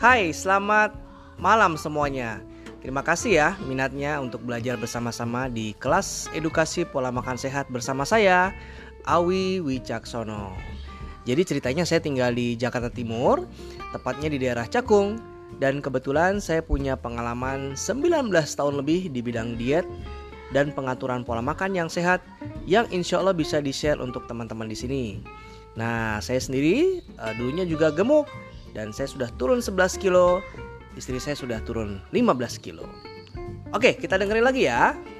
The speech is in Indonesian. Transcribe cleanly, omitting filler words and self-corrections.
Hai, selamat malam semuanya. Terima kasih ya minatnya untuk belajar bersama-sama di kelas edukasi pola makan sehat bersama saya, Awi Wicaksono. Jadi ceritanya saya tinggal di Jakarta Timur, tepatnya di daerah Cakung. Dan kebetulan saya punya pengalaman 19 tahun lebih di bidang diet dan pengaturan pola makan yang sehat, yang insya Allah bisa di-share untuk teman-teman di sini. Nah, saya sendiri dulunya juga gemuk. Dan saya sudah turun 11 kilo, istri saya sudah turun 15 kilo. Oke, kita dengerin lagi ya.